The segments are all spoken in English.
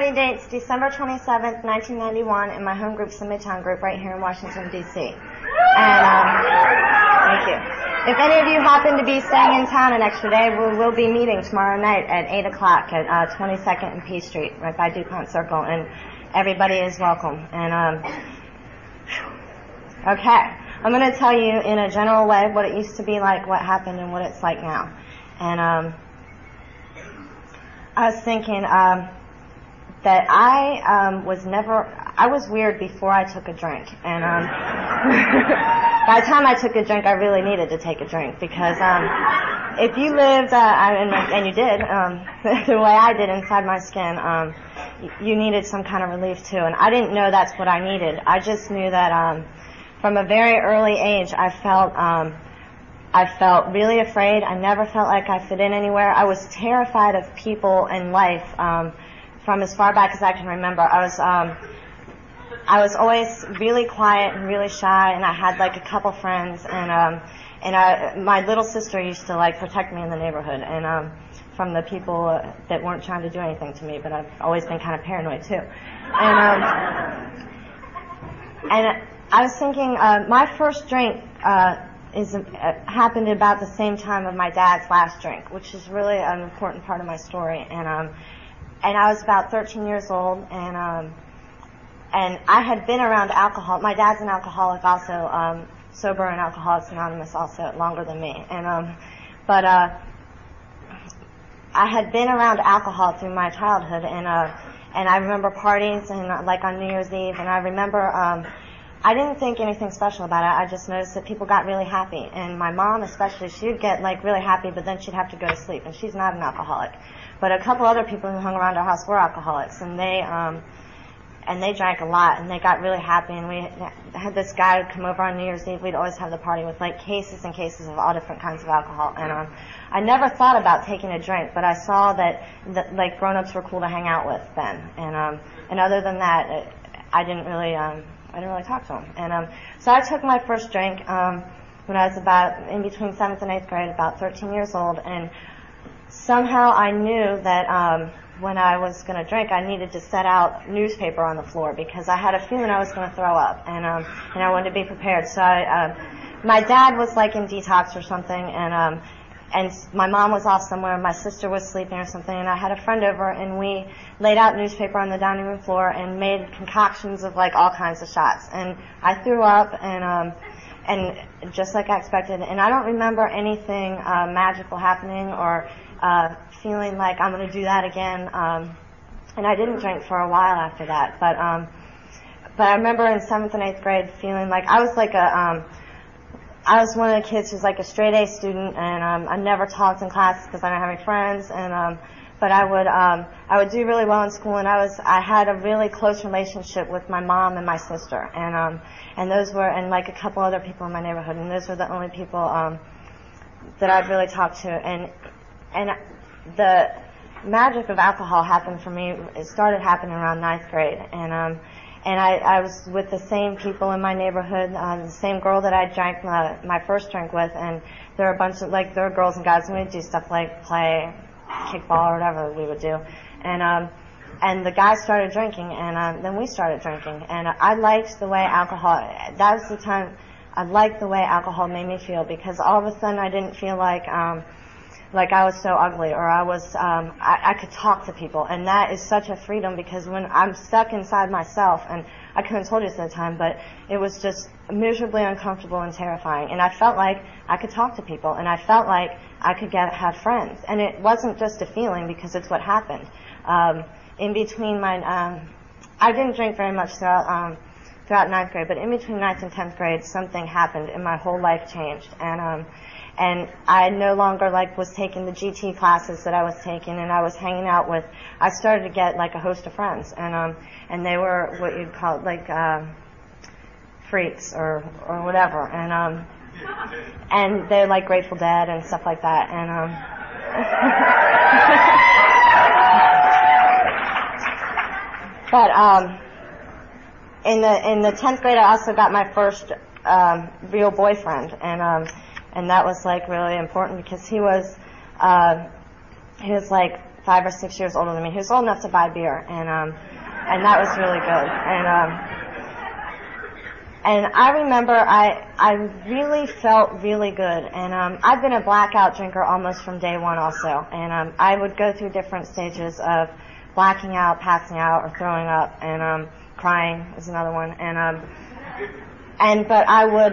Friday dates December 27th, 1991, in my home group, the Midtown Group, right here in Washington, D.C. And thank you. If any of you happen to be staying in town an extra day, we will be meeting tomorrow night at 8 o'clock at 22nd and P Street, right by DuPont Circle, and everybody is welcome. And okay, I'm going to tell you in a general way what it used to be like, what happened, and what it's like now. And I was thinking that I was never, I was weird before I took a drink. And by the time I took a drink, I really needed to take a drink, because if you lived, and you did, the way I did inside my skin, you needed some kind of relief too. And I didn't know that's what I needed. I just knew that from a very early age, I felt really afraid. I never felt like I fit in anywhere. I was terrified of people and life from as far back as I can remember. I was always really quiet and really shy, and I had like a couple friends, and my little sister used to like protect me in the neighborhood and from the people that weren't trying to do anything to me. But I've always been kind of paranoid too, and I was thinking my first drink. Happened about the same time of my dad's last drink, which is really an important part of my story. And I was about 13 years old, and I had been around alcohol. My dad's an alcoholic, also sober in Alcoholics Anonymous, also longer than me. And but I had been around alcohol through my childhood, and I remember parties and like on New Year's Eve, and I remember. I didn't think anything special about it. I just noticed that people got really happy. And my mom especially, she'd get like really happy, but then she'd have to go to sleep. And she's not an alcoholic. But a couple other people who hung around our house were alcoholics. And they drank a lot. And they got really happy. And we had this guy come over on New Year's Eve. We'd always have the party with like cases and cases of all different kinds of alcohol. And I never thought about taking a drink, but I saw that like grown-ups were cool to hang out with then. And other than that, I didn't really talk to him. And so I took my first drink when I was about in between 7th and 8th grade, about 13 years old. And somehow I knew that when I was going to drink, I needed to set out newspaper on the floor because I had a feeling I was going to throw up. And I wanted to be prepared. So my dad was like in detox or something. And my mom was off somewhere, my sister was sleeping or something, and I had a friend over, and we laid out newspaper on the dining room floor and made concoctions of like all kinds of shots. And I threw up, and just like I expected. And I don't remember anything magical happening or feeling like I'm going to do that again. And I didn't drink for a while after that. But I remember in 7th and 8th grade feeling like I was like I was one of the kids who was like a straight A student, and I never talked in class because I didn't have any friends. And but I would do really well in school, and I had a really close relationship with my mom and my sister, and those were and like a couple other people in my neighborhood, and those were the only people that I'd really talked to. And the magic of alcohol happened for me. It started happening around 9th grade, and I was with the same people in my neighborhood, the same girl that I drank my first drink with, and there were a bunch of, like, there were girls and guys, and we'd do stuff like play kickball or whatever we would do. And the guys started drinking, and then we started drinking. And I liked the way alcohol, that was the time I liked the way alcohol made me feel, because all of a sudden I didn't feel like I was so ugly, or I was, I could talk to people, and that is such a freedom, because when I'm stuck inside myself, and I couldn't have told you this at the time, but it was just miserably uncomfortable and terrifying, and I felt like I could talk to people, and I felt like I could have friends, and it wasn't just a feeling, because it's what happened. In between my, I didn't drink very much throughout ninth grade, but in between 9th and 10th grade, something happened, and my whole life changed, and I no longer like was taking the GT classes that I was taking, and I was hanging out with. I started to get like a host of friends, and they were what you'd call like freaks or whatever, and they're like Grateful Dead and stuff like that, and but in the 10th grade I also got my first real boyfriend, and that was like really important because he was like 5 or 6 years older than me. He was old enough to buy beer, and that was really good. And I remember I really felt really good. And I've been a blackout drinker almost from day one also. And I would go through different stages of blacking out, passing out, or throwing up, and crying is another one. But I would.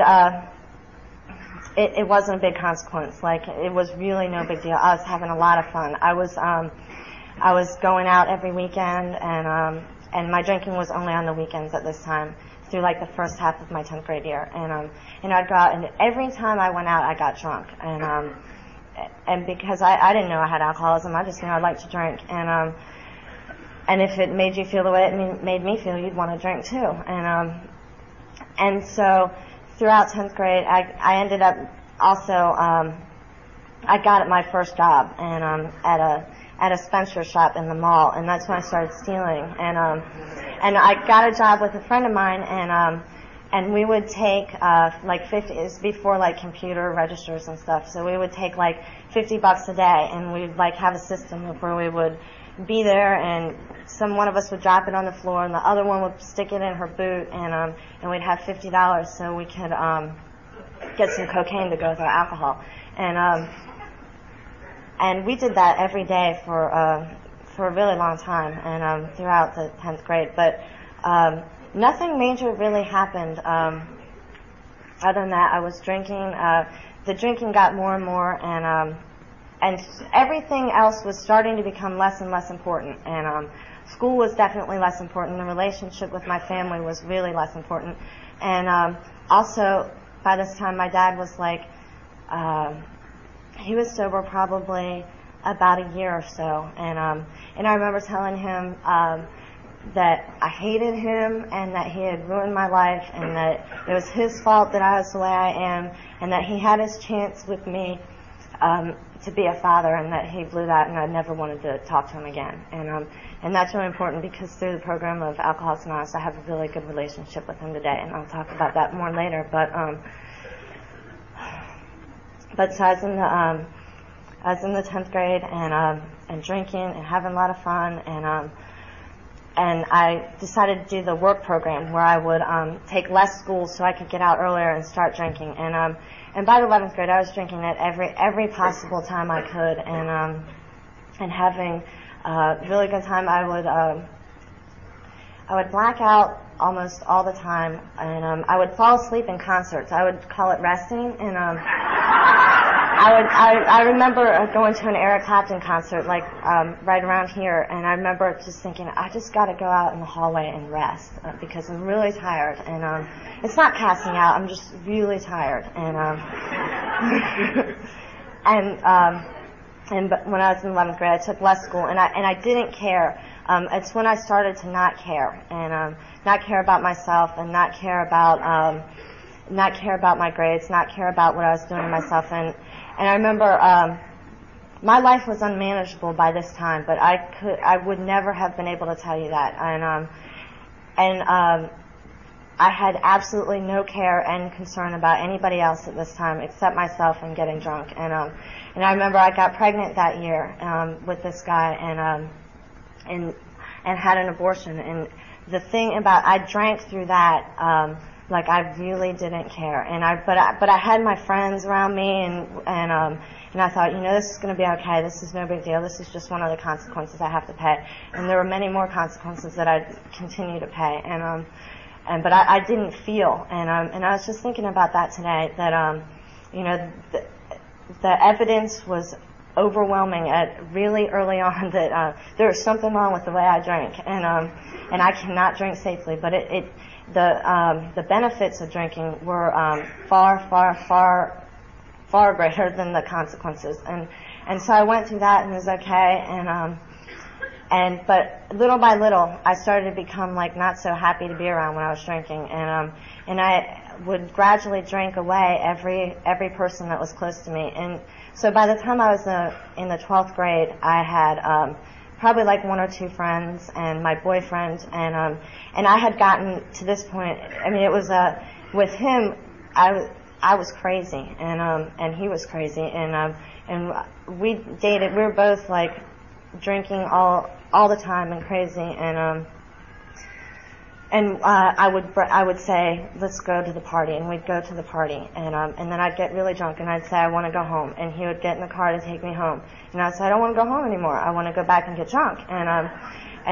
It wasn't a big consequence. Like, it was really no big deal. I was having a lot of fun. I was going out every weekend, and my drinking was only on the weekends at this time, through like the first half of my 10th grade year. And I'd go out, and every time I went out, I got drunk. And because I didn't know I had alcoholism, I just knew I liked to drink. And if it made you feel the way it made me feel, you'd want to drink too. And so throughout 10th grade, I ended up also, I got at my first job, and at a Spencer shop in the mall, and that's when I started stealing. And I got a job with a friend of mine, and we would take like 50. It was before like computer registers and stuff, so we would take like $50 a day, and we'd like have a system where we would be there, and one of us would drop it on the floor, and the other one would stick it in her boot, and we'd have $50 so we could get some cocaine to go with our alcohol, and we did that every day for a really long time, and throughout the 10th grade. But nothing major really happened. Other than that, I was drinking. The drinking got more and more, and everything else was starting to become less and less important. And school was definitely less important. The relationship with my family was really less important. And also, by this time, my dad was like, he was sober probably about a year or so. And I remember telling him that I hated him, and that he had ruined my life, and that it was his fault that I was the way I am, and that he had his chance with me to be a father, and that he blew that, and I never wanted to talk to him again. And that's really important, because through the program of Alcoholics Anonymous, I have a really good relationship with him today, and I'll talk about that more later. But so I was in the 10th grade, and drinking and having a lot of fun, and I decided to do the work program, where I would take less school so I could get out earlier and start drinking. And by the 11th grade, I was drinking at every possible time I could, and having a really good time. I would black out almost all the time, and I would fall asleep in concerts. I would call it resting, and I remember going to an Eric Clapton concert, like right around here, and I remember just thinking, I just got to go out in the hallway and rest, because I'm really tired, and it's not passing out, I'm just really tired, and and when I was in 11th grade, I took less school, and I didn't care. It's when I started to not care, and not care about myself, and not care about my grades, not care about what I was doing to myself. And I remember my life was unmanageable by this time, but I would never have been able to tell you that. And I had absolutely no care and concern about anybody else at this time except myself and getting drunk. And I remember I got pregnant that year with this guy, and had an abortion. And the thing about, I drank through that. Like, I really didn't care, but I had my friends around me, and I thought, this is going to be okay. This is no big deal. This is just one of the consequences I have to pay. And there were many more consequences that I continue to pay, but I didn't feel, and I was just thinking about that today, that the evidence was overwhelming at really early on that there was something wrong with the way I drank, and I cannot drink safely, but the benefits of drinking were far, far, far, far greater than the consequences, and so I went through that and was okay, but little by little I started to become like not so happy to be around when I was drinking, and I would gradually drink away every person that was close to me, and so by the time I was in the 12th grade, I had probably like one or two friends and my boyfriend, and I had gotten to this point. I mean, it was with him, I was crazy, and he was crazy, and we dated. We were both like drinking all the time and crazy, and I would say, let's go to the party, and we'd go to the party, and then I'd get really drunk, and I'd say I want to go home, and he would get in the car to take me home, and I'd say I don't want to go home anymore, I want to go back and get drunk, and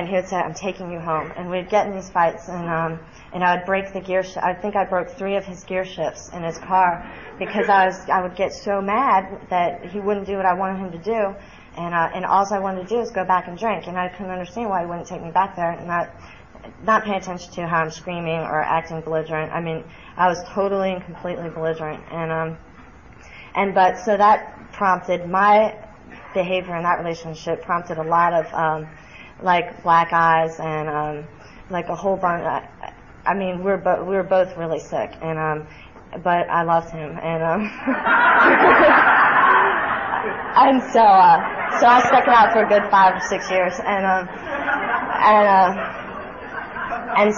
he would say I'm taking you home, and we'd get in these fights, and I would break the gear shift. I think I broke 3 of his gear shifts in his car because I would get so mad that he wouldn't do what I wanted him to do, and all I wanted to do was go back and drink, and I couldn't understand why he wouldn't take me back there, and not paying attention to how I'm screaming or acting belligerent. I mean, I was totally and completely belligerent, but so that prompted my behavior in that relationship prompted a lot of like black eyes and like a whole bunch. I mean, we were both really sick, and but I loved him, and and so I stuck it out for a good 5 or 6 years, And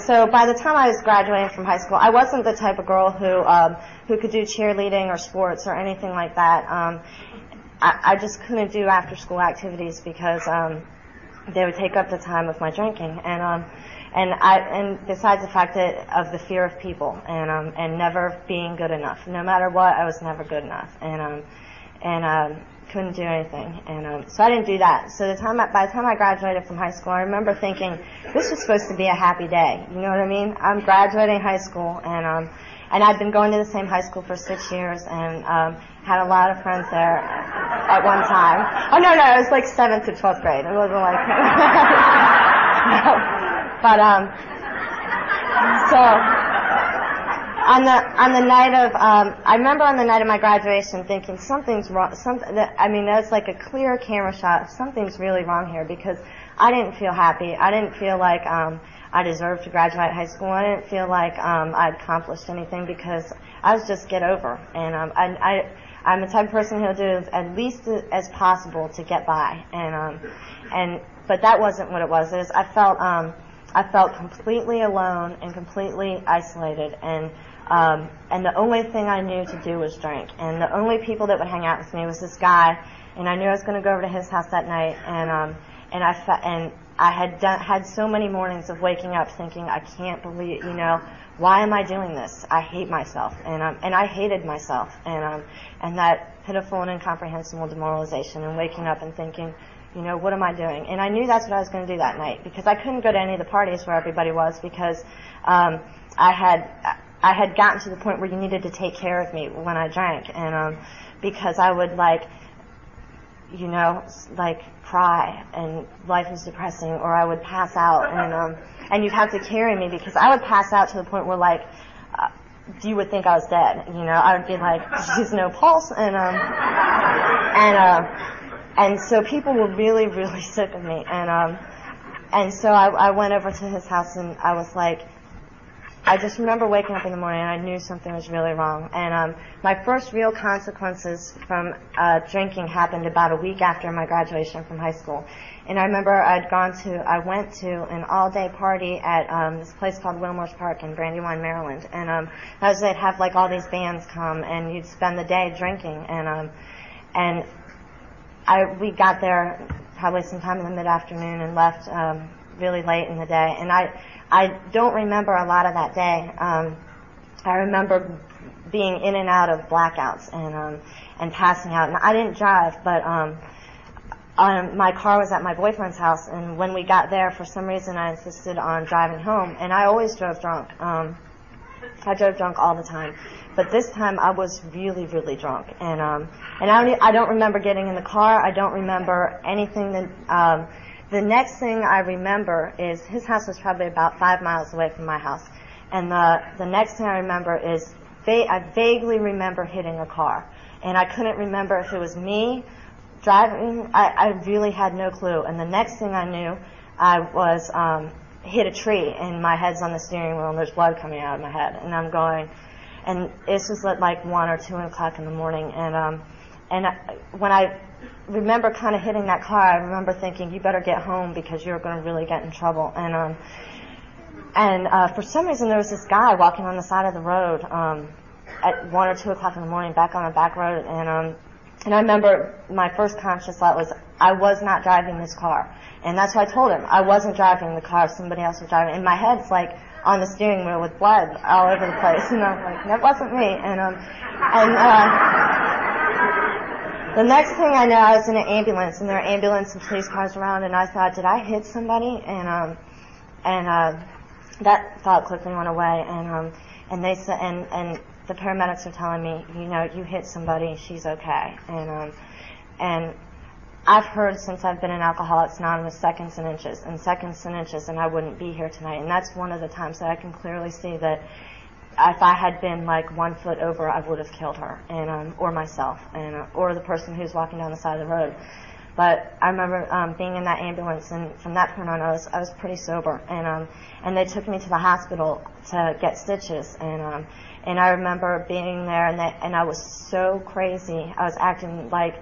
so by the time I was graduating from high school, I wasn't the type of girl who could do cheerleading or sports or anything like that. I just couldn't do after school activities because they would take up the time of my drinking, and besides the fact that of the fear of people and never being good enough. No matter what, I was never good enough, and couldn't do anything, so I didn't do that. So by the time I graduated from high school, I remember thinking, this was supposed to be a happy day. You know what I mean? I'm graduating high school, and I'd been going to the same high school for 6 years, and had a lot of friends there at one time. Oh no, it was like 7th to 12th grade. It wasn't like no. But so. On the night of, I remember on the night of my graduation thinking something's wrong. I mean, that's like a clear camera shot. Something's really wrong here because I didn't feel happy. I didn't feel like I deserved to graduate high school. I didn't feel like I accomplished anything because I was just get over. And I'm the type of person who'll do at least as possible to get by. But that wasn't what it was. I felt completely alone and completely isolated, and the only thing I knew to do was drink. And the only people that would hang out with me was this guy, and I knew I was going to go over to his house that night. And I had so many mornings of waking up thinking, I can't believe, why am I doing this? I hate myself, and I hated myself, and that pitiful and incomprehensible demoralization, and waking up and thinking, what am I doing? And I knew that's what I was going to do that night because I couldn't go to any of the parties where everybody was because I had gotten to the point where you needed to take care of me when I drank, and because I would cry and life was depressing, or I would pass out, and you'd have to carry me because I would pass out to the point where you would think I was dead. I would be like, there's no pulse, and so people were really, really sick of me, and so I went over to his house, and I was like, I just remember waking up in the morning, and I knew something was really wrong, and my first real consequences from drinking happened about a week after my graduation from high school, and I remember I went to an all-day party at this place called Wilmer's Park in Brandywine, Maryland, and that was, they'd have all these bands come, and you'd spend the day drinking, we got there probably sometime in the mid-afternoon and left really late in the day. And I don't remember a lot of that day. I remember being in and out of blackouts and passing out. And I didn't drive, but my car was at my boyfriend's house. And when we got there, for some reason, I insisted on driving home. And I always drove drunk. I drove drunk all the time. But this time I was really, really drunk, and I don't remember getting in the car. I don't remember anything. The next thing I remember is his house was probably about 5 miles away from my house, and the next thing I remember is I vaguely remember hitting a car, and I couldn't remember if it was me driving. I really had no clue. And the next thing I knew, I was hit a tree, and my head's on the steering wheel, and there's blood coming out of my head, and I'm going. And this was at 1 or 2 o'clock in the morning, when I remember kind of hitting that car, I remember thinking, you better get home because you're going to really get in trouble. For some reason, there was this guy walking on the side of the road at 1 or 2 o'clock in the morning, back on the back road, and I remember my first conscious thought was, I was not driving this car. And that's what I told him. I wasn't driving the car. Somebody else was driving. In my head, it's like on the steering wheel with blood all over the place. And I'm like, that wasn't me. The next thing I know, I was in an ambulance, and there were ambulance and police cars around, and I thought, did I hit somebody? That thought quickly went away, and they said, and the paramedics are telling me, you know, you hit somebody, she's okay. And I've heard since I've been in Alcoholics Anonymous seconds and inches, and I wouldn't be here tonight. And that's one of the times that I can clearly see that if I had been like 1 foot over, I would have killed her, or myself, or the person who's walking down the side of the road. But I remember being in that ambulance, and from that point on, I was pretty sober. And they took me to the hospital to get stitches. And I remember being there, and I was so crazy. I was acting like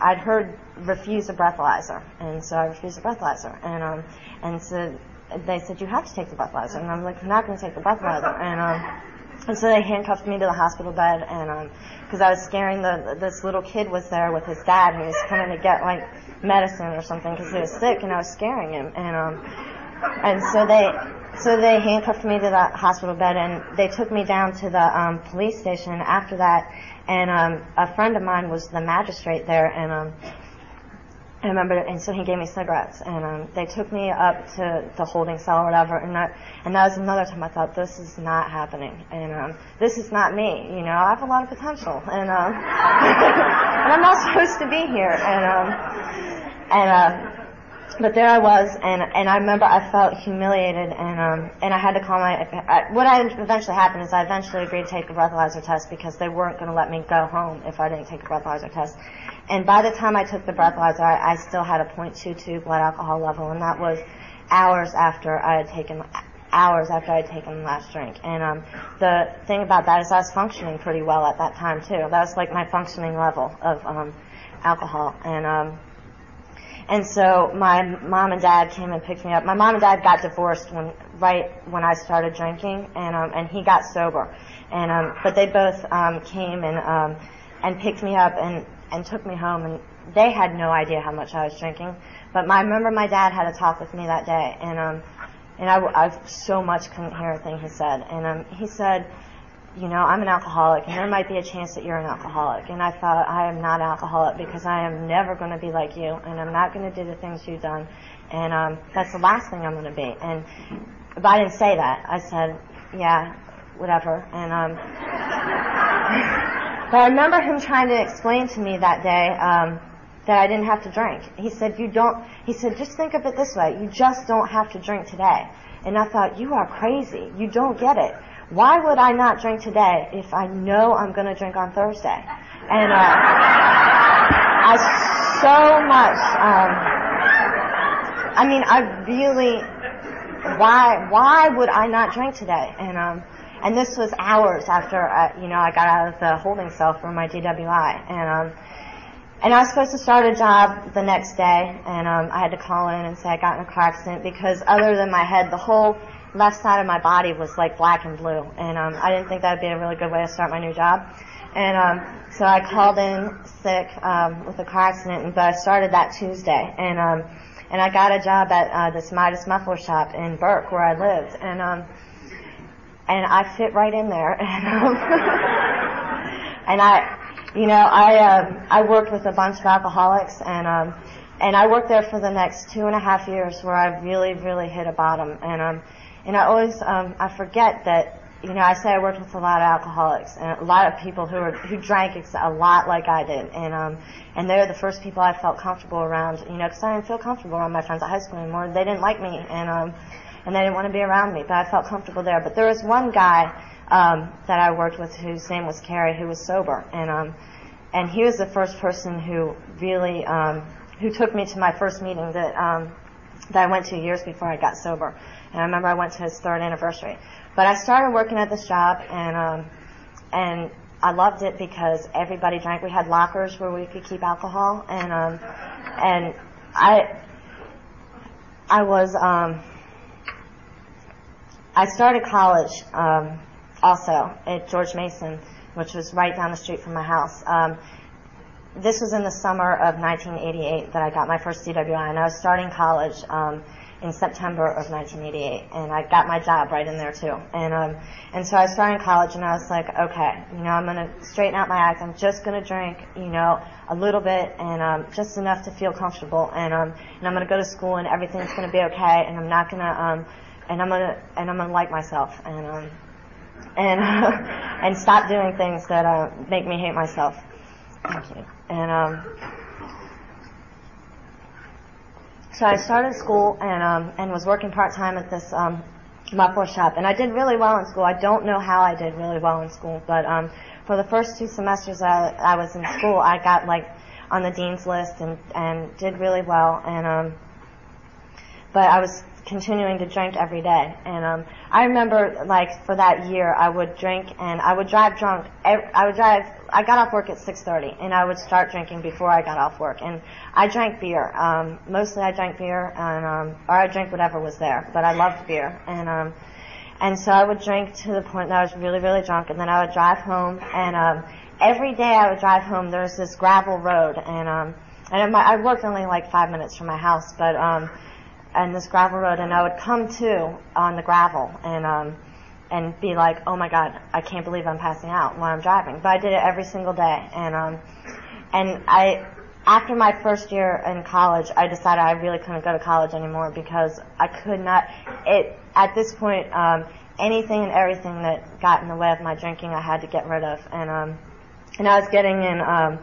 I'd heard refuse a breathalyzer, and so I refused a breathalyzer. And so they said, you have to take the breathalyzer, and I'm like, I'm not going to take the breathalyzer. And so they handcuffed me to the hospital bed, and because I was scaring this little kid was there with his dad, and he was coming to get like medicine or something because he was sick, and I was scaring him, and so they handcuffed me to the hospital bed, and they took me down to the police station after that, and a friend of mine was the magistrate there, and I remember, and so he gave me cigarettes, and they took me up to the holding cell or whatever, and that was another time I thought, this is not happening, and this is not me, you know, I have a lot of potential, and I'm not supposed to be here, but there I was, and I remember I felt humiliated, and I had to call what eventually happened is I eventually agreed to take a breathalyzer test because they weren't going to let me go home if I didn't take a breathalyzer test. And by the time I took the breathalyzer, I still had a .22 blood alcohol level, and that was hours after I had taken the last drink. And the thing about that is I was functioning pretty well at that time too. That was like my functioning level of alcohol. And so my mom and dad came and picked me up. My mom and dad got divorced right when I started drinking, and he got sober. But they both came and picked me up and took me home, and they had no idea how much I was drinking. But I remember my dad had a talk with me that day, and I so much couldn't hear a thing he said. He said, you know, I'm an alcoholic, and there might be a chance that you're an alcoholic. And I thought, I am not an alcoholic because I am never going to be like you, and I'm not going to do the things you've done, and that's the last thing I'm going to be. But I didn't say that. I said, yeah, whatever. But I remember him trying to explain to me that day that I didn't have to drink. He said, just think of it this way. You just don't have to drink today. And I thought, you are crazy. You don't get it. Why would I not drink today if I know I'm going to drink on Thursday? And I so much, why would I not drink today? And this was hours after, I got out of the holding cell for my DWI. And I was supposed to start a job the next day, and I had to call in and say I got in a car accident because other than my head, the whole left side of my body was like black and blue, and I didn't think that would be a really good way to start my new job, so I called in sick with a car accident, but I started that Tuesday, and I got a job at this Midas Muffler shop in Burke where I lived, and I fit right in there, and I worked with a bunch of alcoholics, and I worked there for the next 2.5 years where I really, really hit a bottom, and I always, I forget that, you know, I say I worked with a lot of alcoholics and a lot of people who drank a lot like I did. And they were the first people I felt comfortable around, you know, because I didn't feel comfortable around my friends at high school anymore. They didn't like me, and they didn't want to be around me, but I felt comfortable there. But there was one guy, that I worked with whose name was Carrie, who was sober. And he was the first person who really, who took me to my first meeting that I went to years before I got sober. And I remember I went to his third anniversary. But I started working at this job, and I loved it because everybody drank. We had lockers where we could keep alcohol, and I was I started college also at George Mason, which was right down the street from my house. this was in the summer of 1988 that I got my first DWI, and I was starting college in September of 1988, and I got my job right in there too. And so I was starting college, and I was like, okay, you know, I'm going to straighten out my act. I'm just going to drink, you know, a little bit, and just enough to feel comfortable, and I'm going to go to school, and everything's going to be okay, and I'm not going to and I'm going to like myself, and stop doing things that make me hate myself. Thank you. And so I started school and was working part-time at this muffler shop. And I did really well in school. I don't know how I did really well in school, but for the first two semesters I was in school, I got like on the dean's list and did really well. And but I was continuing to drink every day. And I remember, like, for that year, I would drink and I would drive drunk. I got off work at 6:30, and I would start drinking before I got off work. And I drank beer. Mostly I drank beer, and or I drank whatever was there, but I loved beer. And so I would drink to the point that I was really, really drunk, and then I would drive home. And every day I would drive home, there was this gravel road, and I worked only, like, 5 minutes from my house, but and this gravel road, and I would come to on the gravel and be like, oh my God, I can't believe I'm passing out while I'm driving. But I did it every single day, and after my first year in college, I decided I really couldn't go to college anymore because I could not. At this point, anything and everything that got in the way of my drinking, I had to get rid of, and I was getting in.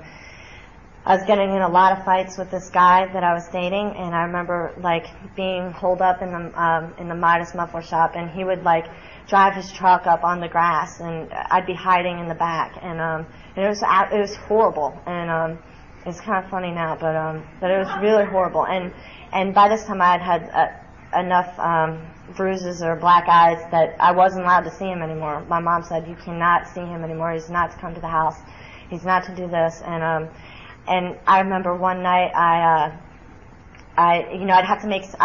I was getting in a lot of fights with this guy that I was dating, and I remember, like, being holed up in the Midas Muffler shop, and he would, like, drive his truck up on the grass, and I'd be hiding in the back, and it was horrible, and it's kind of funny now, but it was really horrible, and by this time I had enough bruises or black eyes that I wasn't allowed to see him anymore. My mom said, you cannot see him anymore. He's not to come to the house. He's not to do this, and I remember one night I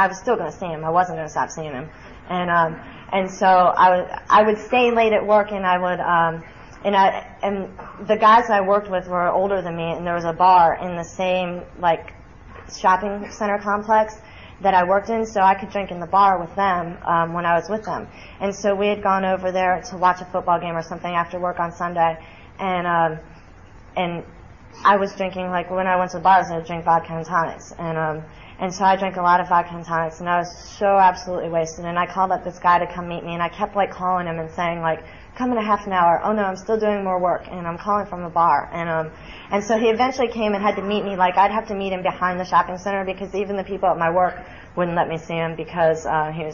was still going to see him. I wasn't going to stop seeing him. And so I would stay late at work, and I would, and the guys I worked with were older than me, and there was a bar in the same, like, shopping center complex that I worked in, so I could drink in the bar with them, when I was with them. And so we had gone over there to watch a football game or something after work on Sunday, and I was drinking, like, when I went to the bars, I would drink vodka and tonics, and so I drank a lot of vodka and tonics, and I was so absolutely wasted, and I called up this guy to come meet me, and I kept, like, calling him and saying, like, come in a half an hour, oh no, I'm still doing more work, and I'm calling from the bar, and so he eventually came and had to meet me, like, I'd have to meet him behind the shopping center, because even the people at my work wouldn't let me see him, because he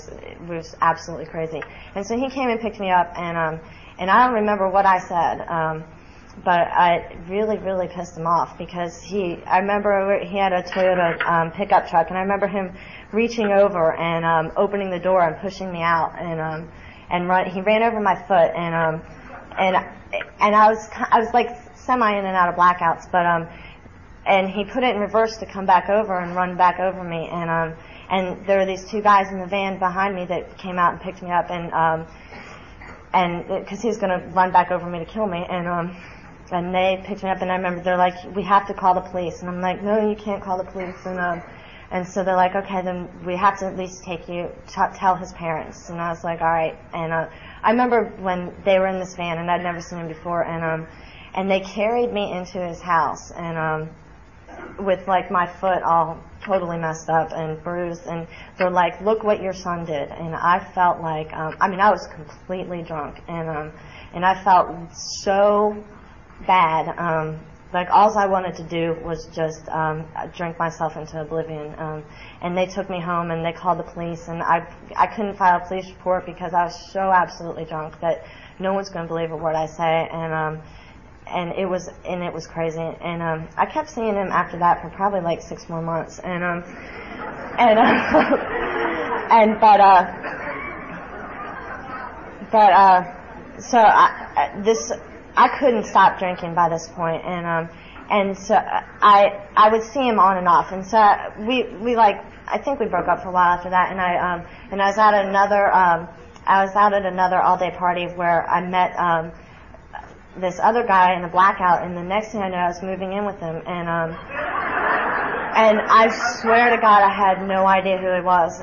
was absolutely crazy, and so he came and picked me up, and I don't remember what I said, but I really, really pissed him off because I remember he had a Toyota pickup truck, and I remember him reaching over and opening the door and pushing me out, he ran over my foot, and I was like semi in and out of blackouts, but and he put it in reverse to come back over and run back over me, and there were these two guys in the van behind me that came out and picked me up, and because he was going to run back over me to kill me, and they picked me up, and I remember they're like, we have to call the police. And I'm like, no, you can't call the police. And so they're like, okay, then we have to at least take you, tell his parents. And I was like, all right. And I remember when they were in this van, and I'd never seen him before, and they carried me into his house, and with, like, my foot all totally messed up and bruised, and they're like, look what your son did. And I felt like, I was completely drunk, and I felt so bad, like, all I wanted to do was just drink myself into oblivion, and they took me home, and they called the police, and I couldn't file a police report because I was so absolutely drunk that no one's going to believe a word I say, and it was crazy, and I kept seeing him after that for probably like 6 more months, so I couldn't stop drinking by this point, and so I would see him on and off, and so we like, I think we broke up for a while after that, and I was at another all day party where I met this other guy in the blackout, and the next thing I know, I was moving in with him, and I swear to God, I had no idea who he was,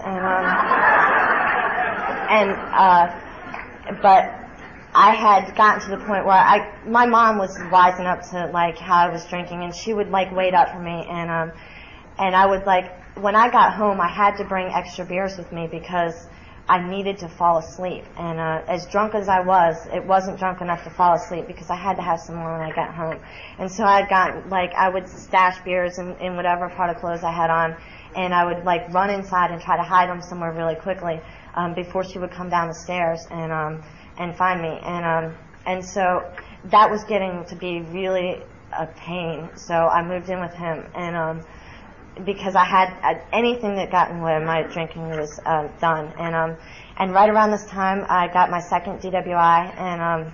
but I had gotten to the point where my mom was wising up to, like, how I was drinking, and she would, like, wait up for me, and I would, like, when I got home, I had to bring extra beers with me because I needed to fall asleep, and as drunk as I was, it wasn't drunk enough to fall asleep because I had to have some more when I got home, and so I got, like, I would stash beers in whatever part of clothes I had on, and I would, like, run inside and try to hide them somewhere really quickly before she would come down the stairs, and find me, and so that was getting to be really a pain, so I moved in with him, and because I had anything that got in the way of my drinking was done, and right around this time I got my second DWI,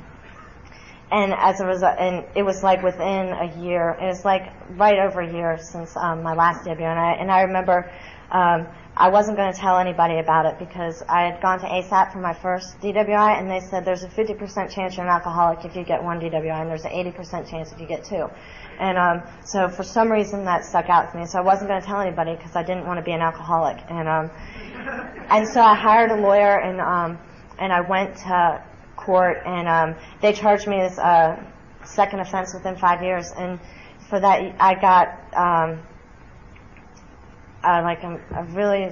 and as a result, and it was like within a year, it was like right over a year since my last DWI, and I remember I wasn't going to tell anybody about it because I had gone to ASAP for my first DWI, and they said there's a 50% chance you're an alcoholic if you get one DWI, and there's an 80% chance if you get two. And so for some reason that stuck out to me, so I wasn't going to tell anybody because I didn't want to be an alcoholic. And so I hired a lawyer, and I went to court, and they charged me as a second offense within 5 years, and for that I got... a really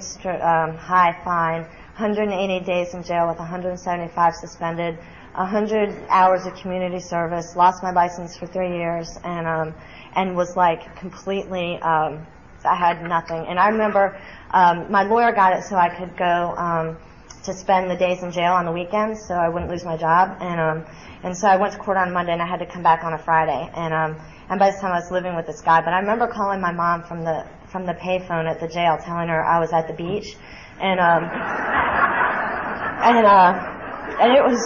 high fine, 180 days in jail with 175 suspended, 100 hours of community service, lost my license for 3 years, and was like completely, I had nothing. And I remember my lawyer got it so I could go to spend the days in jail on the weekends so I wouldn't lose my job. And so I went to court on Monday, and I had to come back on a Friday. And by this time I was living with this guy. But I remember calling my mom from the payphone at the jail, telling her I was at the beach, and it was.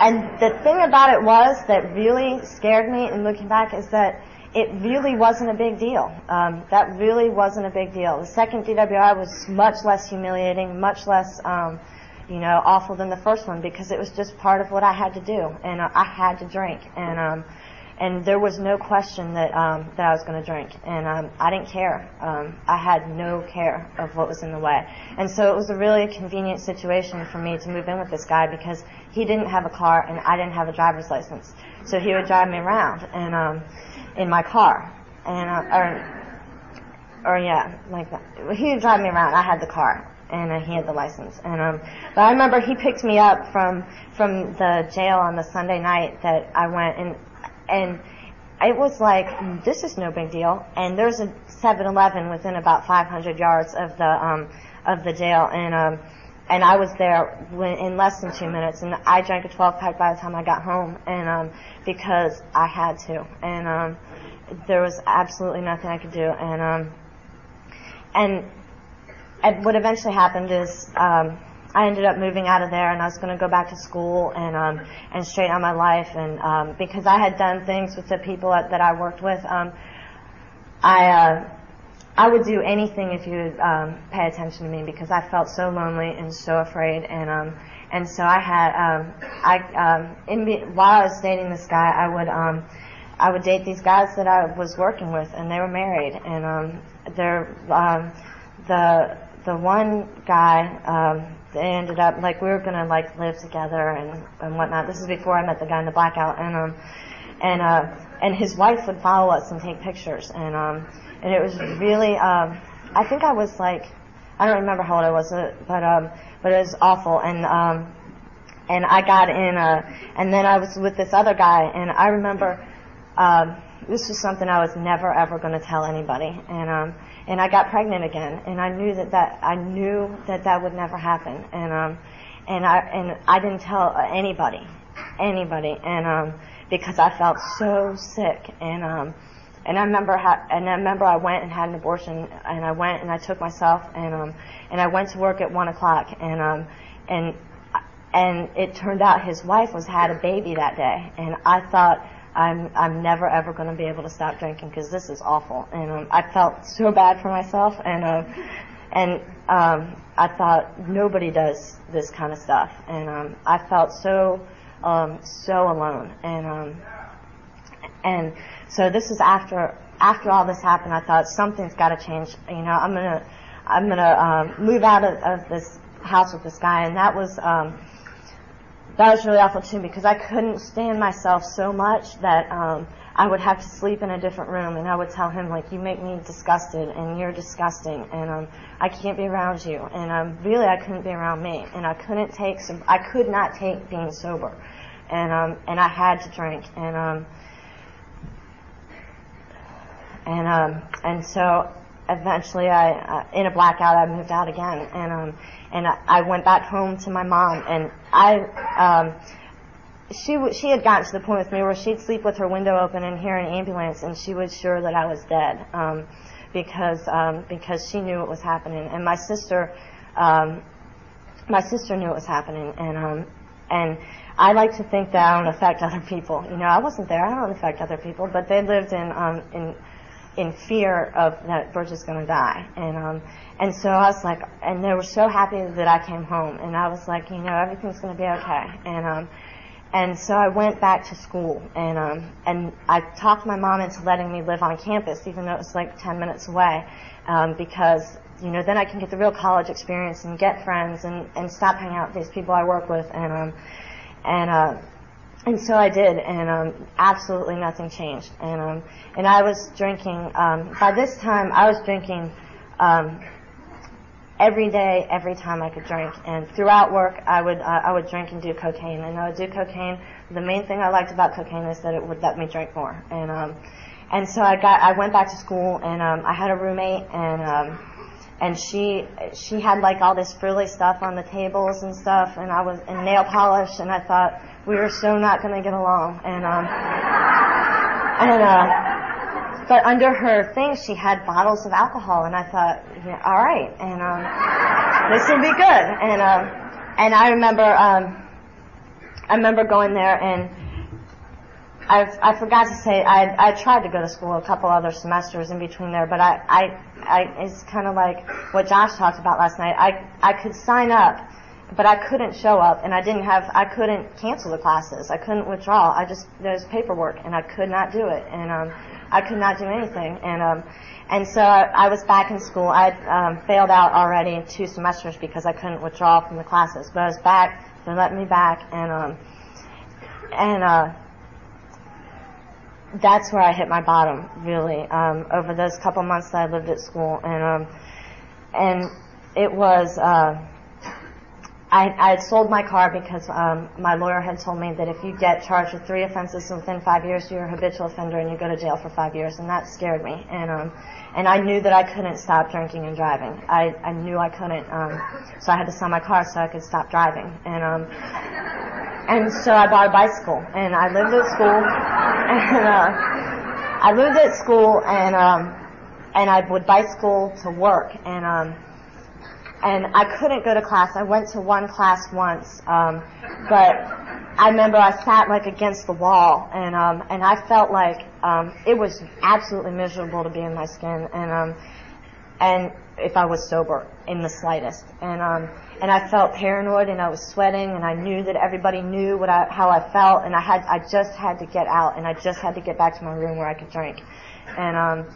And the thing about it was that really scared me, and looking back, is that it really wasn't a big deal. That really wasn't a big deal. The second DWI was much less humiliating, much less, awful than the first one, because it was just part of what I had to do, and I had to drink, and there was no question that I was going to drink, and I didn't care. I had no care of what was in the way, and so it was a really convenient situation for me to move in with this guy because he didn't have a car and I didn't have a driver's license, so he would drive me around and in my car, and like that. He would drive me around. I had the car. And he had the license. And but I remember he picked me up from the jail on the Sunday night that I went, and it was like, this is no big deal. And there's a 7-Eleven within about 500 yards of the jail, and I was there in less than 2 minutes, and I drank a 12-pack by the time I got home, and because I had to, and there was absolutely nothing I could do, and what eventually happened is I ended up moving out of there, and I was going to go back to school and straighten out my life. And because I had done things with the people that I worked with, I would do anything if you would pay attention to me, because I felt so lonely and so afraid. And so I had while I was dating this guy, I would date these guys that I was working with, and they were married, and the one guy, they ended up, like, we were gonna, like, live together and whatnot. This is before I met the guy in the blackout, and his wife would follow us and take pictures, and it was really, I think I was like, I don't remember how old I was, but it was awful, and I got in, and then I was with this other guy, and I remember, this was something I was never ever going to tell anybody, and I got pregnant again, and I knew that would never happen, and I didn't tell anybody, and because I felt so sick, and I remember I went and had an abortion, and I went and I took myself, and I went to work at 1:00, and it turned out his wife had a baby that day, and I thought, I'm never ever going to be able to stop drinking because this is awful, and I felt so bad for myself, and I thought, nobody does this kind of stuff, and I felt so alone, And so this is after all this happened. I thought something's got to change. You know, I'm gonna move out of this house with this guy. And that was really awful too, because I couldn't stand myself so much that I would have to sleep in a different room, and I would tell him, like, you make me disgusted, and you're disgusting, and I can't be around you, and really I couldn't be around me, and I could not take being sober, and I had to drink, and so eventually I in a blackout, I moved out again, and I went back home to my mom, and she had gotten to the point with me where she'd sleep with her window open and hear an ambulance, and she was sure that I was dead, because she knew what was happening, and my sister knew what was happening, and I like to think that I don't affect other people. You know, I wasn't there, I don't affect other people, but they lived in fear of that we're just going to die. And so I was like, and they were so happy that I came home, and I was like, you know, everything's going to be okay. And so I went back to school, and I talked my mom into letting me live on campus, even though it was like 10 minutes away, because, you know, then I can get the real college experience and get friends and stop hanging out with these people I work with, and so I did, and absolutely nothing changed, and I was drinking. By this time, I was drinking every day, every time I could drink, and throughout work, I would drink and do cocaine, and I would do cocaine. The main thing I liked about cocaine is that it would let me drink more, and so I went back to school, and I had a roommate, and she had like all this frilly stuff on the tables and stuff, and I was in nail polish, and I thought, we were so not going to get along, but under her thing she had bottles of alcohol, and I thought, yeah, all right, and this would be good, and I remember going there, and I forgot to say I tried to go to school a couple other semesters in between there, but I it's kind of like what Josh talked about last night. I could sign up, but I couldn't show up, and I couldn't cancel the classes. I couldn't withdraw. There's paperwork, and I could not do it, and I could not do anything, and so I was back in school. I failed out already in 2 semesters because I couldn't withdraw from the classes, but I was back. They let me back, and that's where I hit my bottom, really, over those couple months that I lived at school, and it was. I had sold my car because my lawyer had told me that if you get charged with 3 offenses within 5 years, you're a habitual offender and you go to jail for 5 years, and that scared me. And I knew that I couldn't stop drinking and driving. I knew I couldn't, so I had to sell my car so I could stop driving. And so I bought a bicycle, and I lived at school, and I would bicycle to work, and I couldn't go to class. I went to one class once, but I remember I sat like against the wall, and I felt like it was absolutely miserable to be in my skin, and if I was sober in the slightest, and I felt paranoid, and I was sweating, and I knew that everybody knew how I felt, and I just had to get out, and I just had to get back to my room where I could drink, and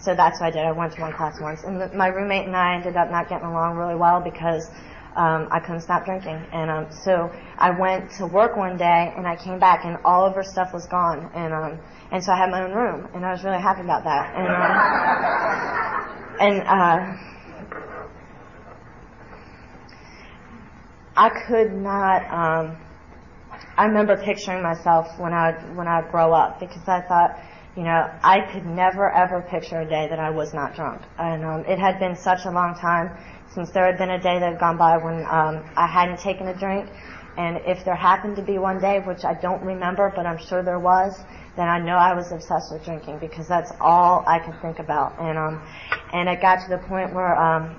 so that's what I did. I went to one class once, and my roommate and I ended up not getting along really well because I couldn't stop drinking. And so I went to work one day, and I came back, and all of her stuff was gone, and so I had my own room, and I was really happy about that. And I could not. I remember picturing myself when I grow up, because I thought, you know, I could never ever picture a day that I was not drunk. And it had been such a long time since there had been a day that had gone by when I hadn't taken a drink. And if there happened to be one day, which I don't remember, but I'm sure there was, then I know I was obsessed with drinking, because that's all I could think about. And it got to the point where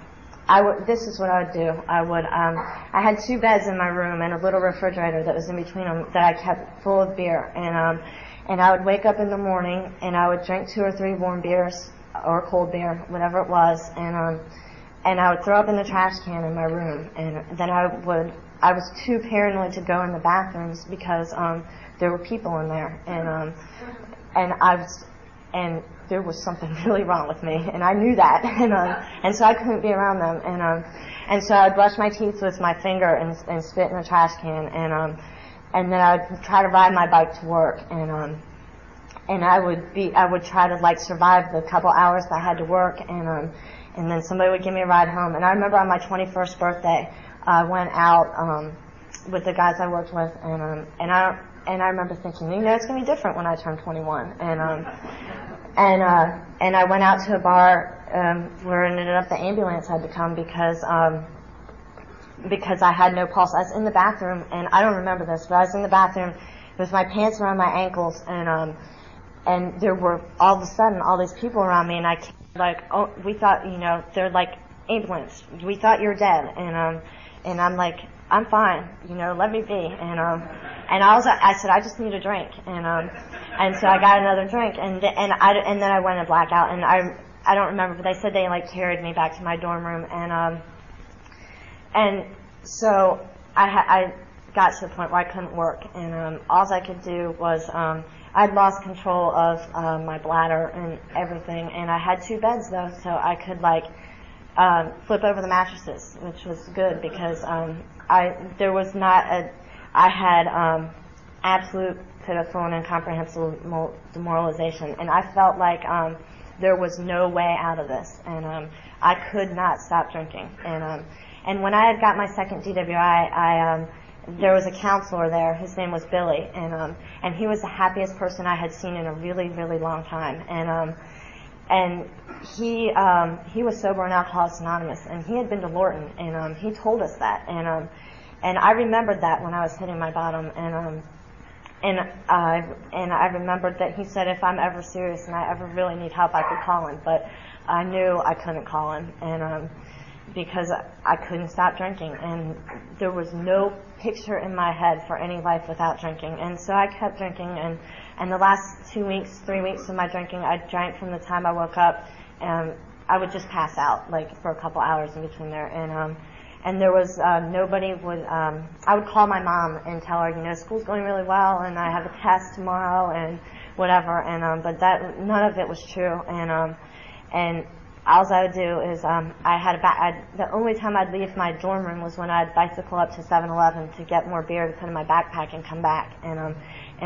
this is what I would do. I had 2 beds in my room and a little refrigerator that was in between them that I kept full of beer. And I would wake up in the morning, and I would drink 2 or 3 warm beers or cold beer, whatever it was, and I would throw up in the trash can in my room, and then I was too paranoid to go in the bathrooms because there were people in there, and there was something really wrong with me, and I knew that, and so I couldn't be around them, and so I would brush my teeth with my finger and spit in the trash can, and then I would try to ride my bike to work, and I would try to like survive the couple hours that I had to work, and then somebody would give me a ride home. And I remember on my 21st birthday, I went out with the guys I worked with, and I remember thinking, you know, it's gonna be different when I turn 21, and I went out to a bar where it ended up the ambulance had to come because I had no pulse. I was in the bathroom, and I don't remember this, but I was in the bathroom with my pants around my ankles, and there were all of a sudden all these people around me, and I came, like, oh, we thought, you know, they're like, ambulance, we thought you were dead, and I'm like, I'm fine, you know, let me be, and I said, I just need a drink, and so I got another drink, and then I went in blackout, and I don't remember, but they said they like carried me back to my dorm room, and so I got to the point where I couldn't work, and all I could do was I'd lost control of my bladder and everything, and I had two beds though, so I could like flip over the mattresses, which was good because I had absolute pitiful and incomprehensible demoralization, and I felt like there was no way out of this, and I could not stop drinking, and when I had got my second DWI, there was a counselor there. His name was Billy, and he was the happiest person I had seen in a really, really long time, and he was sober in Alcoholics Anonymous, and he had been to Lorton, and he told us that, and I remembered that when I was hitting my bottom, and I remembered that he said if I'm ever serious and I ever really need help, I could call him, but I knew I couldn't call him, because I couldn't stop drinking, and there was no picture in my head for any life without drinking, and so I kept drinking, and the last 2 weeks, 3 weeks of my drinking, I drank from the time I woke up, and I would just pass out, like, for a couple hours in between there, and there was, nobody would, I would call my mom and tell her, you know, school's going really well, and I have a test tomorrow, and whatever, but that, none of it was true, and all I would do is, the only time I'd leave my dorm room was when I'd bicycle up to 7-Eleven to get more beer to put in my backpack and come back, and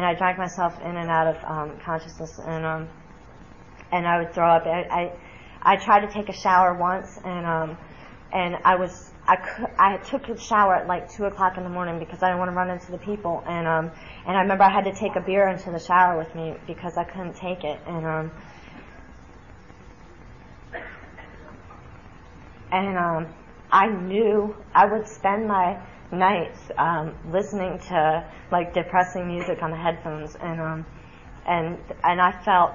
I drank myself in and out of consciousness, and I would throw up. I tried to take a shower once, and I took a shower at like 2:00 in the morning because I didn't want to run into the people, and I remember I had to take a beer into the shower with me because I couldn't take it, and I knew I would spend my nights listening to like depressing music on the headphones, and I felt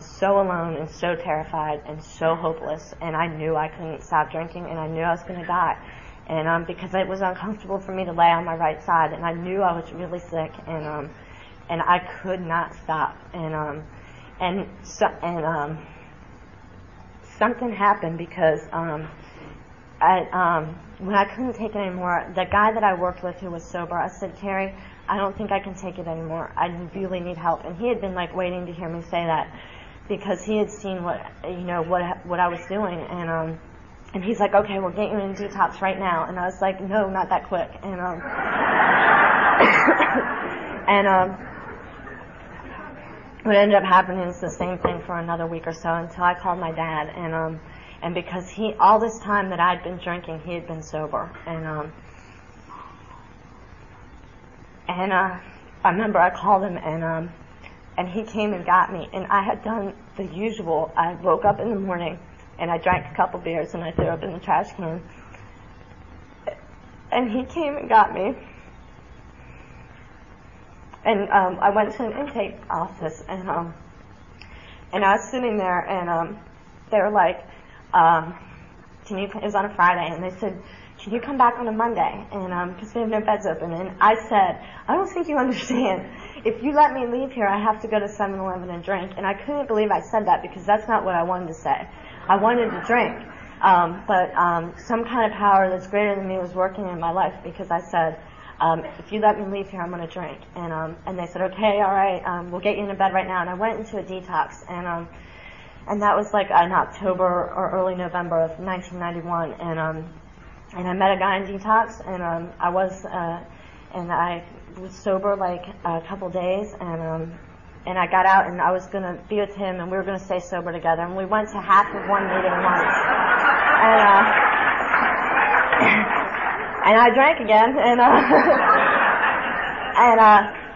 so alone and so terrified and so hopeless, and I knew I couldn't stop drinking, and I knew I was going to die, and because it was uncomfortable for me to lay on my right side, and I knew I was really sick, and I could not stop, and something happened because when I couldn't take it anymore, the guy that I worked with who was sober, I said, Carrie, I don't think I can take it anymore. I really need help. And he had been like waiting to hear me say that because he had seen what I was doing, and he's like, okay, we'll get you in detox right now. And I was like, no, not that quick. And what ended up happening is the same thing for another week or so until I called my dad, and because he, all this time that I'd been drinking, he had been sober, and I remember I called him, and he came and got me, and I had done the usual. I woke up in the morning and I drank a couple beers and I threw up in the trash can, and he came and got me. And I went to an intake office, and I was sitting there, and they were like, "Can you?" It was on a Friday, and they said, "Can you come back on a Monday?" And because we have no beds open, and I said, "I don't think you understand. If you let me leave here, I have to go to 7-Eleven and drink." And I couldn't believe I said that because that's not what I wanted to say. I wanted to drink, But some kind of power that's greater than me was working in my life, because I said, if you let me leave here, I'm going to drink. And they said, okay, all right, we'll get you into bed right now. And I went into a detox, and that was like in October or early November of 1991. And I met a guy in detox, and I was sober like a couple days, and I got out, and I was going to be with him, and we were going to stay sober together. And we went to half of one meeting once. And I drank again.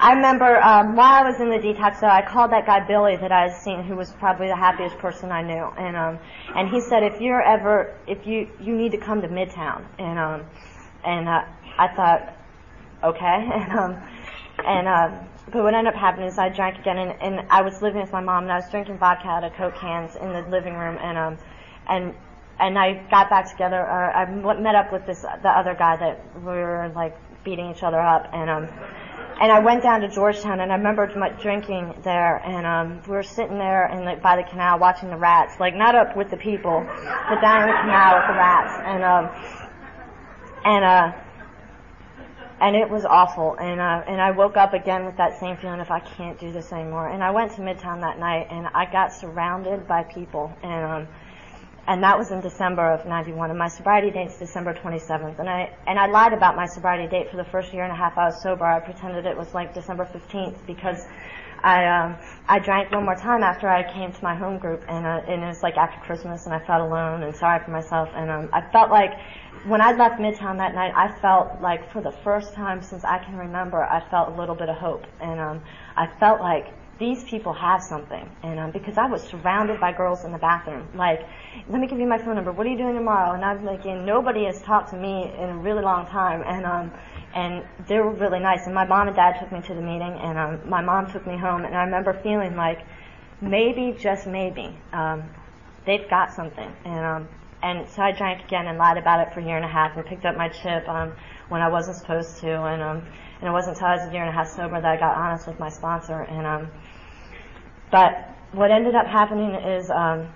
I remember while I was in the detox, so I called that guy Billy that I had seen, who was probably the happiest person I knew. And he said, if you need to come to Midtown. And I thought, okay. But what ended up happening is I drank again, and I was living with my mom, and I was drinking vodka out of Coke cans in the living room, and I got back together. I met up with the other guy that we were like beating each other up, and I went down to Georgetown, and I remember drinking there, and we were sitting there by the canal watching the rats, like not up with the people, but down in the canal with the rats, and it was awful, and I woke up again with that same feeling of I can't do this anymore. And I went to Midtown that night, and I got surrounded by people, and that was in December of 91, and my sobriety date's December 27th. And I lied about my sobriety date for the first year and a half I was sober. I pretended it was like December 15th because I drank one more time after I came to my home group, and it was like after Christmas, and I felt alone and sorry for myself, and I felt like when I left Midtown that night, I felt like for the first time since I can remember, I felt a little bit of hope. And I felt like these people have something. And because I was surrounded by girls in the bathroom. Like, let me give you my phone number. What are you doing tomorrow? And I'm thinking, nobody has talked to me in a really long time. And they were really nice. And my mom and dad took me to the meeting, and my mom took me home. And I remember feeling like maybe, just maybe, they've got something. And so I drank again and lied about it for a year and a half and picked up my chip when I wasn't supposed to. And it wasn't until I was a year and a half sober that I got honest with my sponsor. But what ended up happening is I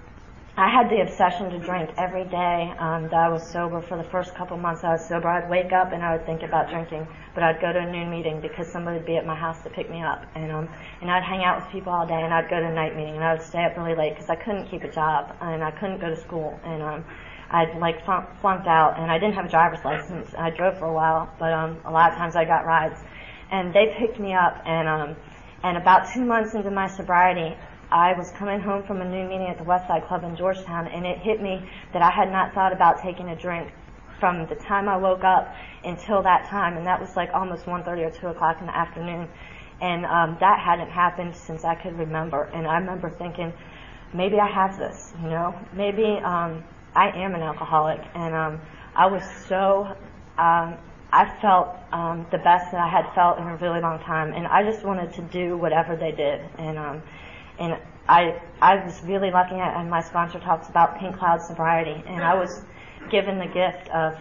had the obsession to drink every day that I was sober. For the first couple months I was sober, I'd wake up and I would think about drinking, but I'd go to a noon meeting because somebody would be at my house to pick me up. And I'd hang out with people all day, and I'd go to a night meeting, and I would stay up really late because I couldn't keep a job, and I couldn't go to school, and I'd like flunked out, and I didn't have a driver's license. I drove for a while, but a lot of times I got rides. And they picked me up, and about 2 months into my sobriety, I was coming home from a noon meeting at the Westside Club in Georgetown, and it hit me that I had not thought about taking a drink from the time I woke up until that time, and that was like almost 1:30 or 2 o'clock in the afternoon. And that hadn't happened since I could remember. And I remember thinking, maybe I have this, you know? Maybe I am an alcoholic. And I was so... I felt the best that I had felt in a really long time, and I just wanted to do whatever they did. And I was really lucky, and my sponsor talks about pink cloud sobriety, and I was given the gift of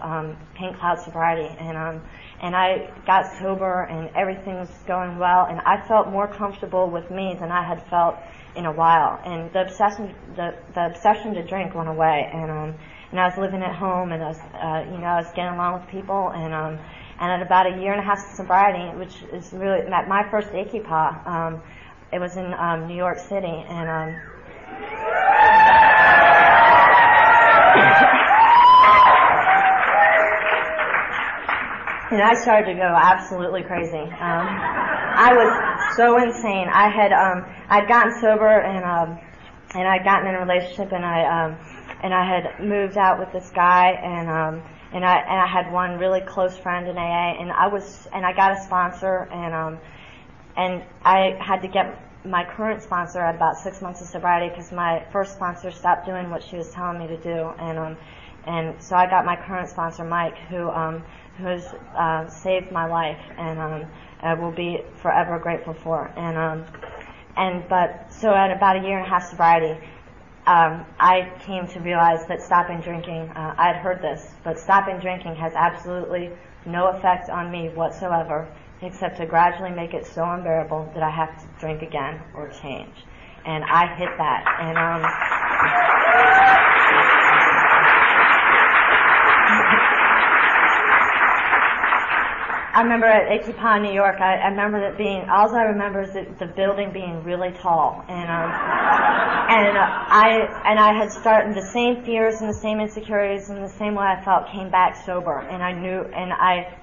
pink cloud sobriety, and I got sober, and everything was going well, and I felt more comfortable with me than I had felt in a while, and the obsession to drink went away, and I was living at home, and I was, I was getting along with people, and at about a year and a half of sobriety, which is really at my first Ikepa, it was in New York City, and and I started to go absolutely crazy. I was so insane. I had I'd gotten sober, and I'd gotten in a relationship, and I had moved out with this guy, and I had one really close friend in AA, and I got a sponsor, and I had to get my current sponsor at about 6 months of sobriety because my first sponsor stopped doing what she was telling me to do, and so I got my current sponsor, Mike, who has saved my life, and I will be forever grateful for. But so at about a year and a half sobriety, I came to realize that stopping drinking, I had heard this, but stopping drinking has absolutely no effect on me whatsoever, except to gradually make it so unbearable that I have to drink again or change. And I hit that. And I remember at Ikepa, New York, I remember that being, all I remember is the building being really tall. And I had started the same fears and the same insecurities and the same way I felt came back sober. And I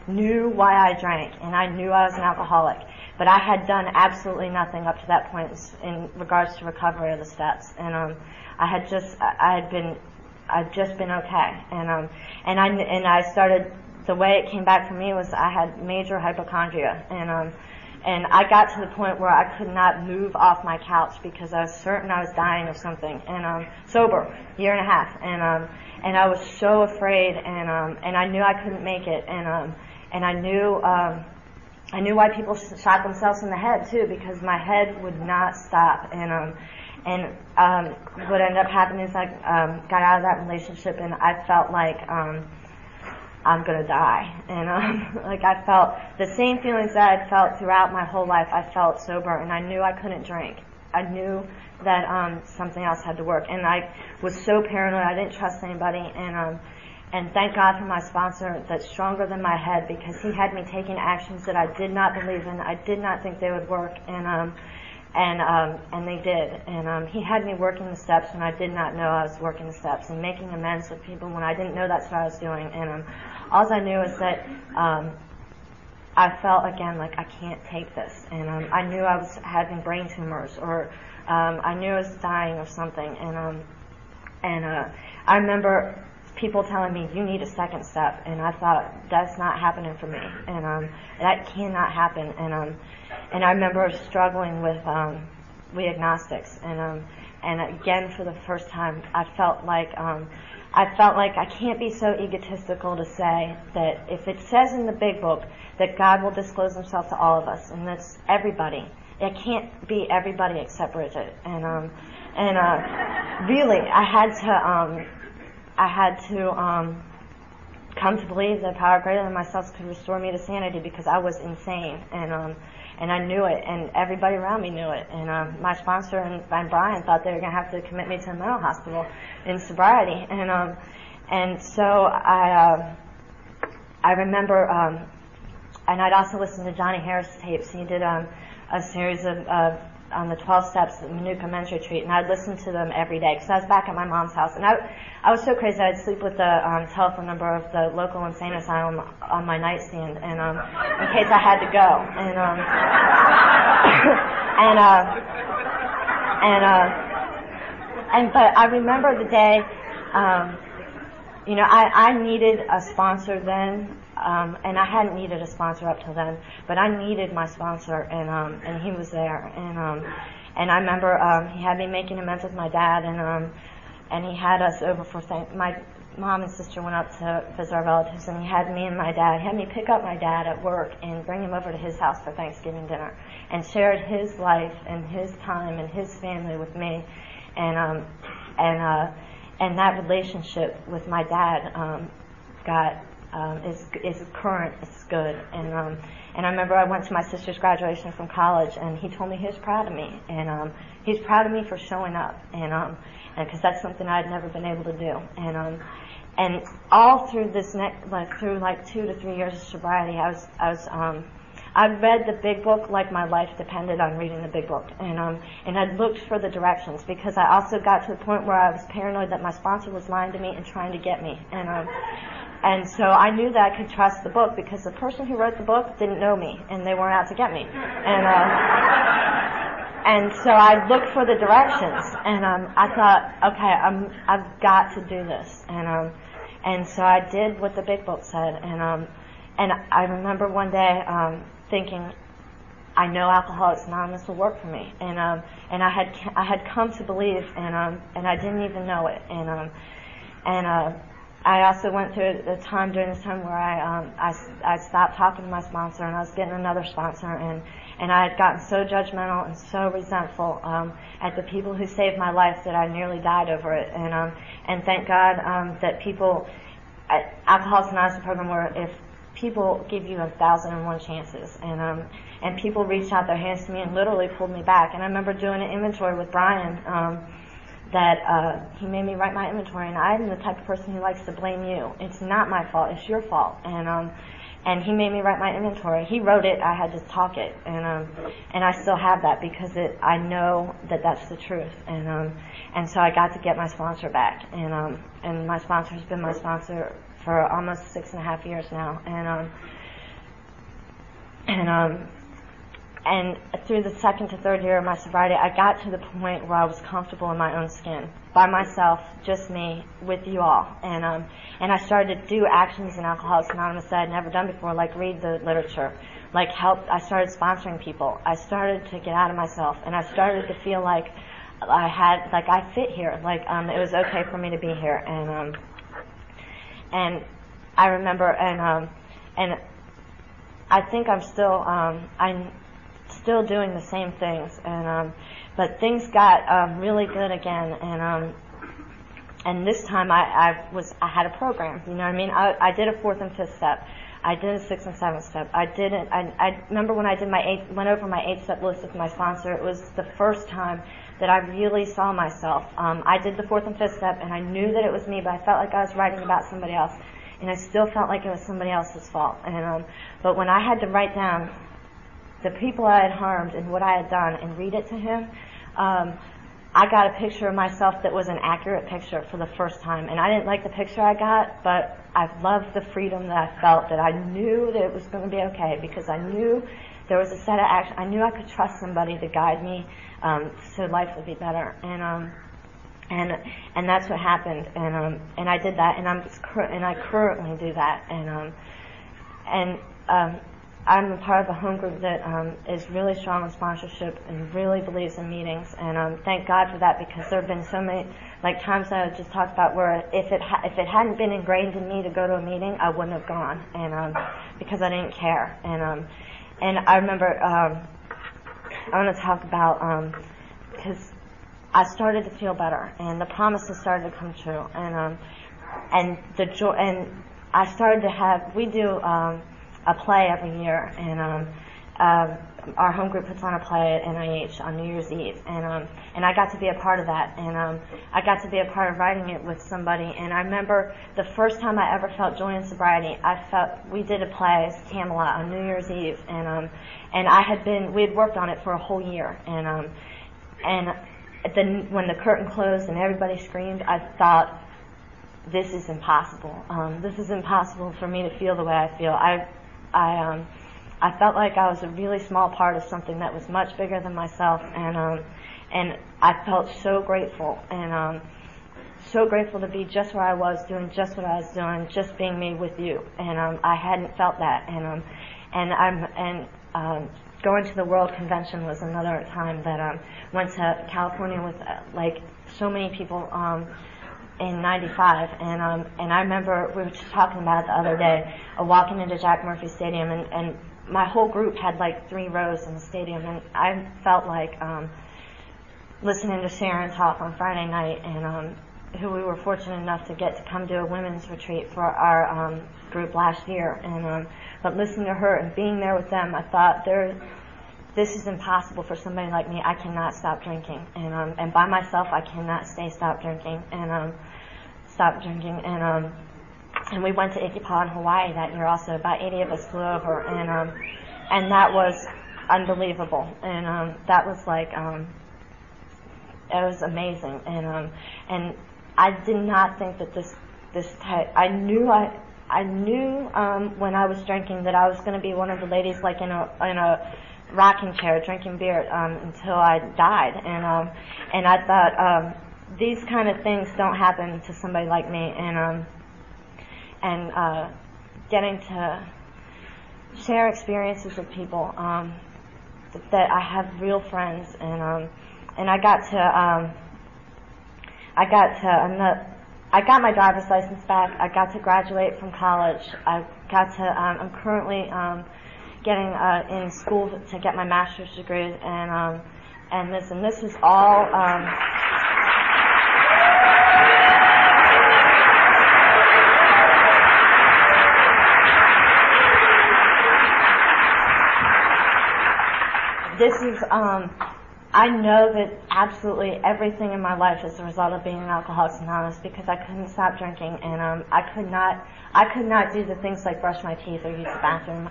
knew why I drank, and I knew I was an alcoholic. But I had done absolutely nothing up to that point in regards to recovery of the steps. And I'd just been okay. And I started, the way it came back for me was I had major hypochondria. And I got to the point where I could not move off my couch because I was certain I was dying of something. Sober, year and a half. And I was so afraid, and I knew I couldn't make it. And I knew why people shot themselves in the head too, because my head would not stop. And what ended up happening is I got out of that relationship, and I felt like I'm gonna die. And I felt the same feelings that I felt throughout my whole life. I felt sober, and I knew I couldn't drink. I knew that something else had to work, and I was so paranoid. I didn't trust anybody, And thank God for my sponsor that's stronger than my head, because he had me taking actions that I did not believe in. I did not think they would work, and they did. And he had me working the steps when I did not know I was working the steps, and making amends with people when I didn't know that's what I was doing. And all I knew is that I felt again like I can't take this, and I knew I was having brain tumors, or I knew I was dying of something. And I remember people telling me, you need a second step, and I thought, that's not happening for me, and that cannot happen, and I remember struggling with we agnostics, and again for the first time I felt like I can't be so egotistical to say that if it says in the big book that God will disclose himself to all of us, and that's everybody, it can't be everybody except Bridget, and really I had to come to believe that power greater than myself could restore me to sanity, because I was insane, and I knew it, and everybody around me knew it, and my sponsor and Brian thought they were going to have to commit me to a mental hospital in sobriety, and so I remember, and I'd also listened to Johnny Harris tapes. He did a series of on the 12 steps at Manuka Men's Retreat, and I'd listen to them every day, because I was back at my mom's house, and I was so crazy, I'd sleep with the telephone number of the local insane asylum on my nightstand, and in case I had to go, but I remember the day, I needed a sponsor then. And I hadn't needed a sponsor up till then, but I needed my sponsor, and he was there, and I remember he had me making amends with my dad, and he had us over for my mom and sister went up to visit our relatives, and he had me pick up my dad at work and bring him over to his house for Thanksgiving dinner, and shared his life and his time and his family with me, and that relationship with my dad is current, it's good, and I remember I went to my sister's graduation from college, and he told me he was proud of me, and he's proud of me for showing up, and because that's something I'd never been able to do, and all through this through 2 to 3 years of sobriety, I read the big book like my life depended on reading the big book, and I looked for the directions, because I also got to the point where I was paranoid that my sponsor was lying to me and trying to get me, and so I knew that I could trust the book, because the person who wrote the book didn't know me, and they weren't out to get me. And so I looked for the directions, and I thought, okay, I've got to do this. And so I did what the big book said, and I remember one day thinking, I know Alcoholics Anonymous will work for me, and I had come to believe, and I didn't even know it, and I also went through a time during this time where I stopped talking to my sponsor, and I was getting another sponsor, and I had gotten so judgmental and so resentful at the people who saved my life that I nearly died over it, and thank God that people at Alcoholics Anonymous program, where if people give you 1,001 chances, and people reached out their hands to me and literally pulled me back, and I remember doing an inventory with Brian. That he made me write my inventory, and I'm the type of person who likes to blame you. It's not my fault, it's your fault. And and he made me write my inventory. He wrote it, I had to talk it, and I still have that because I know that that's the truth, and so I got to get my sponsor back, and my sponsor's been my sponsor for almost 6.5 years now, and through the 2nd to 3rd year of my sobriety, I got to the point where I was comfortable in my own skin, by myself, just me, with you all. And I started to do actions in Alcoholics Anonymous that I'd never done before, like read the literature, like help. I started sponsoring people. I started to get out of myself, and I started to feel like I had, like I fit here, like it was okay for me to be here. And I remember, and I think I'm still, still doing the same things, but things got really good again, and this time I had a program, you know what I mean? I did a 4th and 5th step, I did a 6th and 7th step, I remember when I did my went over my 8 step list with my sponsor, it was the first time that I really saw myself. I did the 4th and 5th step, and I knew that it was me, but I felt like I was writing about somebody else, and I still felt like it was somebody else's fault, and but when I had to write down the people I had harmed and what I had done and read it to him, I got a picture of myself that was an accurate picture for the first time. And I didn't like the picture I got, but I loved the freedom that I felt, that I knew that it was going to be okay because I knew there was a set of action. I knew I could trust somebody to guide me so life would be better. And that's what happened. And I did that, and I currently do that. I'm a part of a home group that is really strong in sponsorship and really believes in meetings, and thank God for that, because there have been so many times that I just talked about where if it hadn't been ingrained in me to go to a meeting, I wouldn't have gone, and because I didn't care, and I remember I want to talk about because I started to feel better and the promises started to come true, and the joy, and I started to have a play every year, and our home group puts on a play at NIH on New Year's Eve, and I got to be a part of that, and I got to be a part of writing it with somebody. And I remember the first time I ever felt joy in sobriety, we did a play as Camelot on New Year's Eve, and we had worked on it for a whole year, and then when the curtain closed and everybody screamed, I thought, this is impossible. This is impossible for me to feel the way I feel. I felt like I was a really small part of something that was much bigger than myself, and I felt so grateful to be just where I was, doing just what I was doing, just being me with you. And I hadn't felt that. And going to the World Convention was another time that went to California with so many people. In 95, and I remember we were just talking about it the other day, walking into Jack Murphy Stadium, and my whole group had 3 rows in the stadium, and I felt like listening to Sharon talk on Friday night, and who we were fortunate enough to get to come do a women's retreat for our group last year, and but listening to her and being there with them, I thought this is impossible for somebody like me. I cannot stop drinking, and by myself, I cannot stop drinking, and we went to Ikepa in Hawaii that year also. About 80 of us flew over, and that was unbelievable, and that was it was amazing, and I did not think that this type. I knew when I was drinking that I was going to be one of the ladies in a rocking chair drinking beer until I died, and I thought these kind of things don't happen to somebody like me, and getting to share experiences with people that I have real friends, and I got my driver's license back. I got to graduate from college. I got to I'm currently getting in school to get my master's degree, and this is all this is I know that absolutely everything in my life is the result of being an Alcoholics Anonymous, because I couldn't stop drinking, and I could not do the things like brush my teeth or use the bathroom,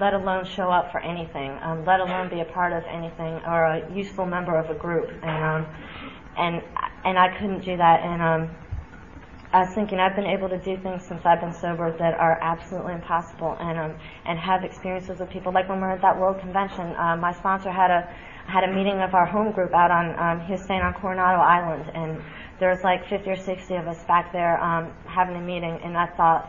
let alone show up for anything, let alone be a part of anything or a useful member of a group, and I couldn't do that. And I was thinking, I've been able to do things since I've been sober that are absolutely impossible, and have experiences with people. Like when we were at that World Convention, my sponsor had a meeting of our home group out on, he was staying on Coronado Island, and there was like 50 or 60 of us back there having a meeting, and I thought,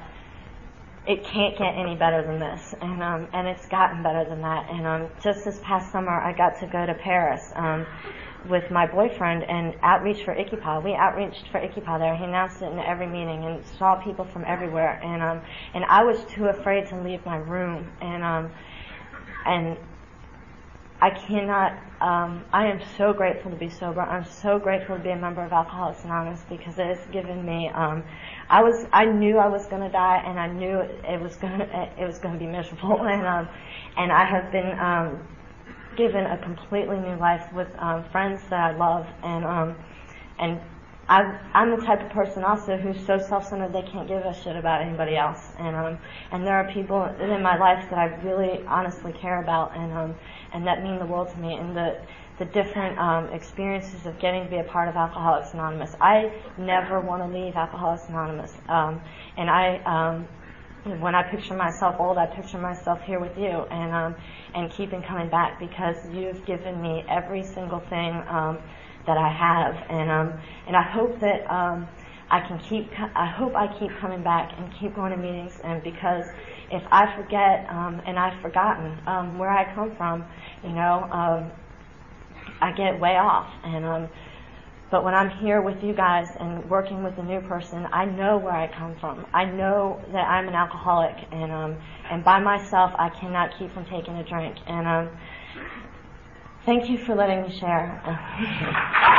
it can't get any better than this, and it's gotten better than that. And just this past summer, I got to go to Paris with my boyfriend and outreach for Ikepa. We outreached for Ikepa there. He announced it in every meeting and saw people from everywhere. And I was too afraid to leave my room. And I cannot. I am so grateful to be sober. I'm so grateful to be a member of Alcoholics Anonymous, because it has given me. I knew I was going to die, and I knew it was going to be miserable. And I have been given a completely new life with friends that I love, and I'm the type of person also who's so self-centered they can't give a shit about anybody else. And there are people in my life that I really honestly care about, and that mean the world to me. And the different experiences of getting to be a part of Alcoholics Anonymous. I never want to leave Alcoholics Anonymous. And when I picture myself old, I picture myself here with you, and keeping coming back, because you've given me every single thing that I have, and I hope that I hope I keep coming back and keep going to meetings, and because if I forget, and I've forgotten where I come from, I get way off, but when I'm here with you guys and working with a new person, I know where I come from. I know that I'm an alcoholic, and by myself, I cannot keep from taking a drink. And thank you for letting me share.